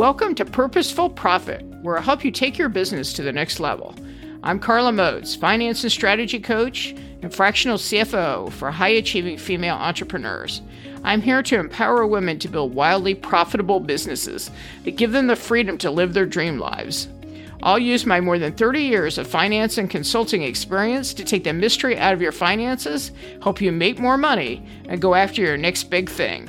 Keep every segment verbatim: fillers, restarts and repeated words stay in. Welcome to Purposeful Profit, where I'll help you take your business to the next level. I'm Carla Moats, finance and strategy coach and fractional C F O for high-achieving female entrepreneurs. I'm here to empower women to build wildly profitable businesses that give them the freedom to live their dream lives. I'll use my more than thirty years of finance and consulting experience to take the mystery out of your finances, help you make more money, and go after your next big thing.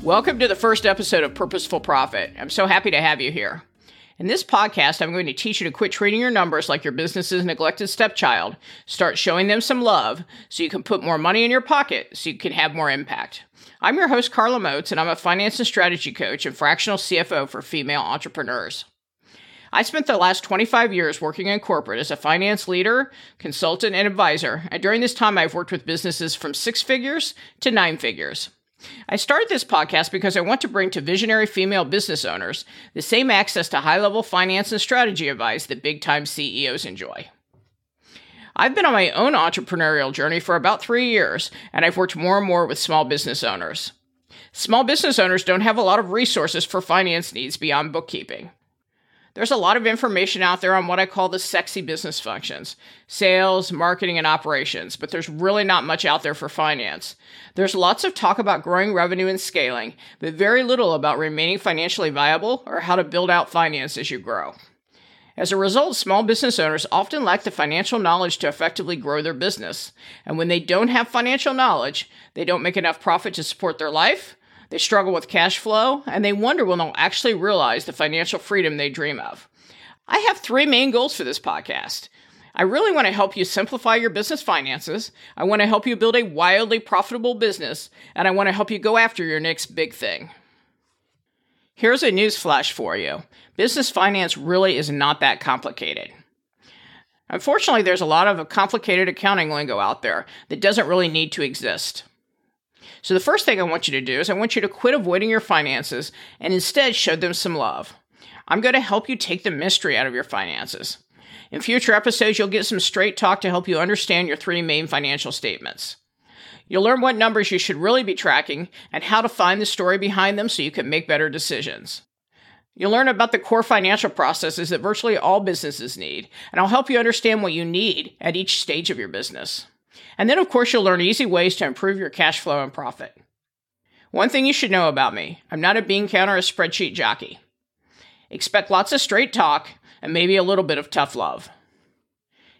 Welcome to the first episode of Purposeful Profit. I'm so happy to have you here. In this podcast, I'm going to teach you to quit treating your numbers like your business's neglected stepchild. Start showing them some love so you can put more money in your pocket so you can have more impact. I'm your host, Carla Moats, and I'm a finance and strategy coach and fractional C F O for female entrepreneurs. I spent the last twenty-five years working in corporate as a finance leader, consultant, and advisor, and during this time, I've worked with businesses from six figures to nine figures. I started this podcast because I want to bring to visionary female business owners the same access to high-level finance and strategy advice that big-time C E Os enjoy. I've been on my own entrepreneurial journey for about three years, and I've worked more and more with small business owners. Small business owners don't have a lot of resources for finance needs beyond bookkeeping. There's a lot of information out there on what I call the sexy business functions, sales, marketing, and operations, but there's really not much out there for finance. There's lots of talk about growing revenue and scaling, but very little about remaining financially viable or how to build out finance as you grow. As a result, small business owners often lack the financial knowledge to effectively grow their business. And when they don't have financial knowledge, they don't make enough profit to support their life, they struggle with cash flow, and they wonder when they'll actually realize the financial freedom they dream of. I have three main goals for this podcast. I really want to help you simplify your business finances, I want to help you build a wildly profitable business, and I want to help you go after your next big thing. Here's a newsflash for you. Business finance really is not that complicated. Unfortunately, there's a lot of complicated accounting lingo out there that doesn't really need to exist. So the first thing I want you to do is I want you to quit avoiding your finances and instead show them some love. I'm going to help you take the mystery out of your finances. In future episodes, you'll get some straight talk to help you understand your three main financial statements. You'll learn what numbers you should really be tracking and how to find the story behind them so you can make better decisions. You'll learn about the core financial processes that virtually all businesses need, and I'll help you understand what you need at each stage of your business. And then, of course, you'll learn easy ways to improve your cash flow and profit. One thing you should know about me, I'm not a bean counter or a spreadsheet jockey. Expect lots of straight talk and maybe a little bit of tough love.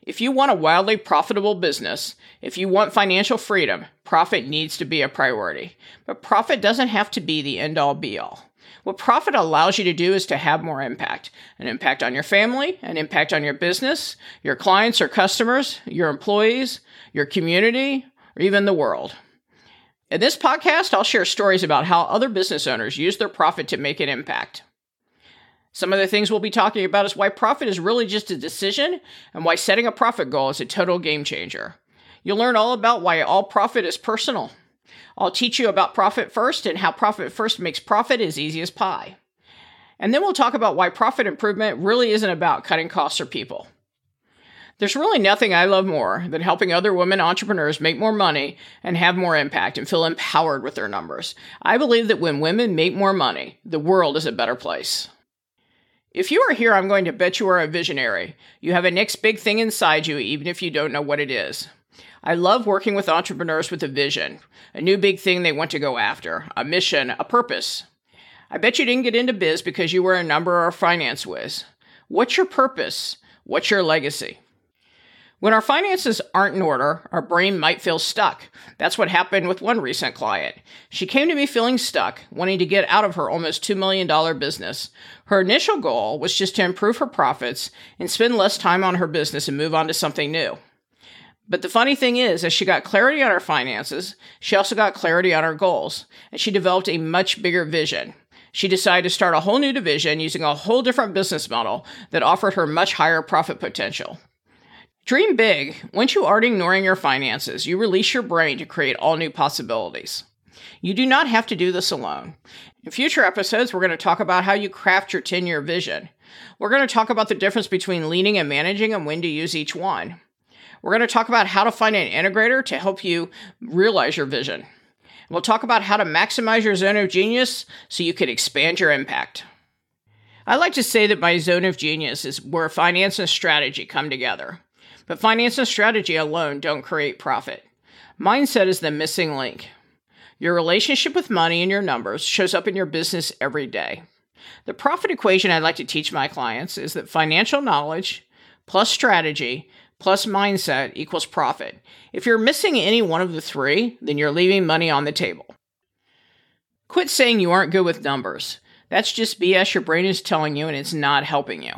If you want a wildly profitable business, if you want financial freedom, profit needs to be a priority. But profit doesn't have to be the end-all be-all. What profit allows you to do is to have more impact. An impact on your family, an impact on your business, your clients or customers, your employees, your community, or even the world. In this podcast, I'll share stories about how other business owners use their profit to make an impact. Some of the things we'll be talking about is why profit is really just a decision and why setting a profit goal is a total game changer. You'll learn all about why all profit is personal. I'll teach you about Profit First and how Profit First makes profit as easy as pie. And then we'll talk about why profit improvement really isn't about cutting costs or people. There's really nothing I love more than helping other women entrepreneurs make more money and have more impact and feel empowered with their numbers. I believe that when women make more money, the world is a better place. If you are here, I'm going to bet you are a visionary. You have a next big thing inside you, even if you don't know what it is. I love working with entrepreneurs with a vision, a new big thing they want to go after, a mission, a purpose. I bet you didn't get into biz because you were a number or a finance whiz. What's your purpose? What's your legacy? When our finances aren't in order, our brain might feel stuck. That's what happened with one recent client. She came to me feeling stuck, wanting to get out of her almost two million dollars business. Her initial goal was just to improve her profits and spend less time on her business and move on to something new. But the funny thing is, as she got clarity on her finances, she also got clarity on her goals, and she developed a much bigger vision. She decided to start a whole new division using a whole different business model that offered her much higher profit potential. Dream big. Once you aren't ignoring your finances, you release your brain to create all new possibilities. You do not have to do this alone. In future episodes, we're going to talk about how you craft your ten-year vision. We're going to talk about the difference between leading and managing and when to use each one. We're going to talk about how to find an integrator to help you realize your vision. And we'll talk about how to maximize your zone of genius so you can expand your impact. I like to say that my zone of genius is where finance and strategy come together. But finance and strategy alone don't create profit. Mindset is the missing link. Your relationship with money and your numbers shows up in your business every day. The profit equation I like to teach my clients is that financial knowledge plus strategy plus mindset equals profit. If you're missing any one of the three, then you're leaving money on the table. Quit saying you aren't good with numbers. That's just B S your brain is telling you, and it's not helping you.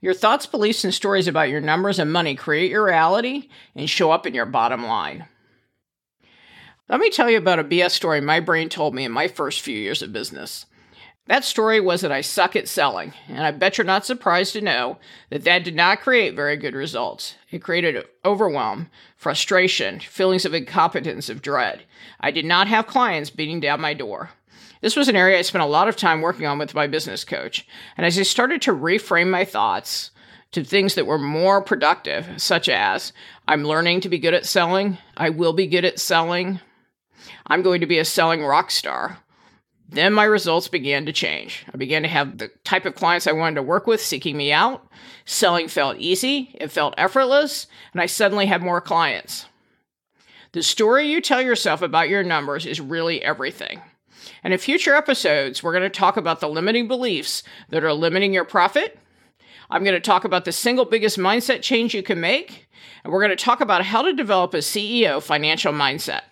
Your thoughts, beliefs, and stories about your numbers and money create your reality and show up in your bottom line. Let me tell you about a B S story my brain told me in my first few years of business. That story was that I suck at selling, and I bet you're not surprised to know that that did not create very good results. It created overwhelm, frustration, feelings of incompetence, of dread. I did not have clients beating down my door. This was an area I spent a lot of time working on with my business coach, and as I started to reframe my thoughts to things that were more productive, such as, I'm learning to be good at selling, I will be good at selling, I'm going to be a selling rock star, then my results began to change. I began to have the type of clients I wanted to work with seeking me out. Selling felt easy, it felt effortless, and I suddenly had more clients. The story you tell yourself about your numbers is really everything. And in future episodes, we're going to talk about the limiting beliefs that are limiting your profit. I'm going to talk about the single biggest mindset change you can make. And we're going to talk about how to develop a C E O financial mindset.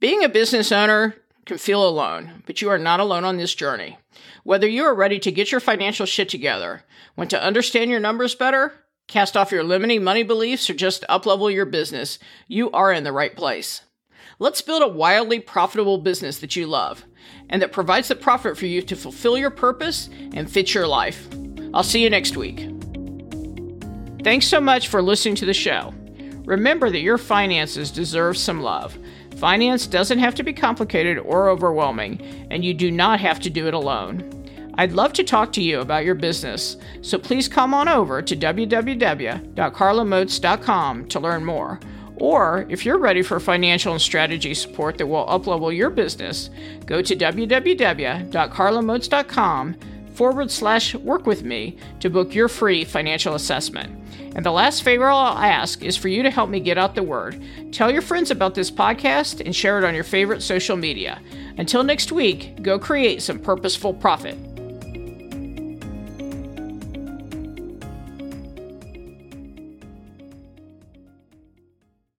Being a business owner can feel alone, but you are not alone on this journey. Whether you are ready to get your financial shit together, want to understand your numbers better, cast off your limiting money beliefs, or just up-level your business, you are in the right place. Let's build a wildly profitable business that you love and that provides the profit for you to fulfill your purpose and fit your life. I'll see you next week. Thanks so much for listening to the show. Remember that your finances deserve some love. Finance doesn't have to be complicated or overwhelming, and you do not have to do it alone. I'd love to talk to you about your business, so please come on over to w w w dot carla moats dot com to learn more. Or if you're ready for financial and strategy support that will uplevel your business, go to w w w dot carla moats dot com forward slash work with me to book your free financial assessment. And the last favor I'll ask is for you to help me get out the word. Tell your friends about this podcast and share it on your favorite social media. Until next week, go create some purposeful profit.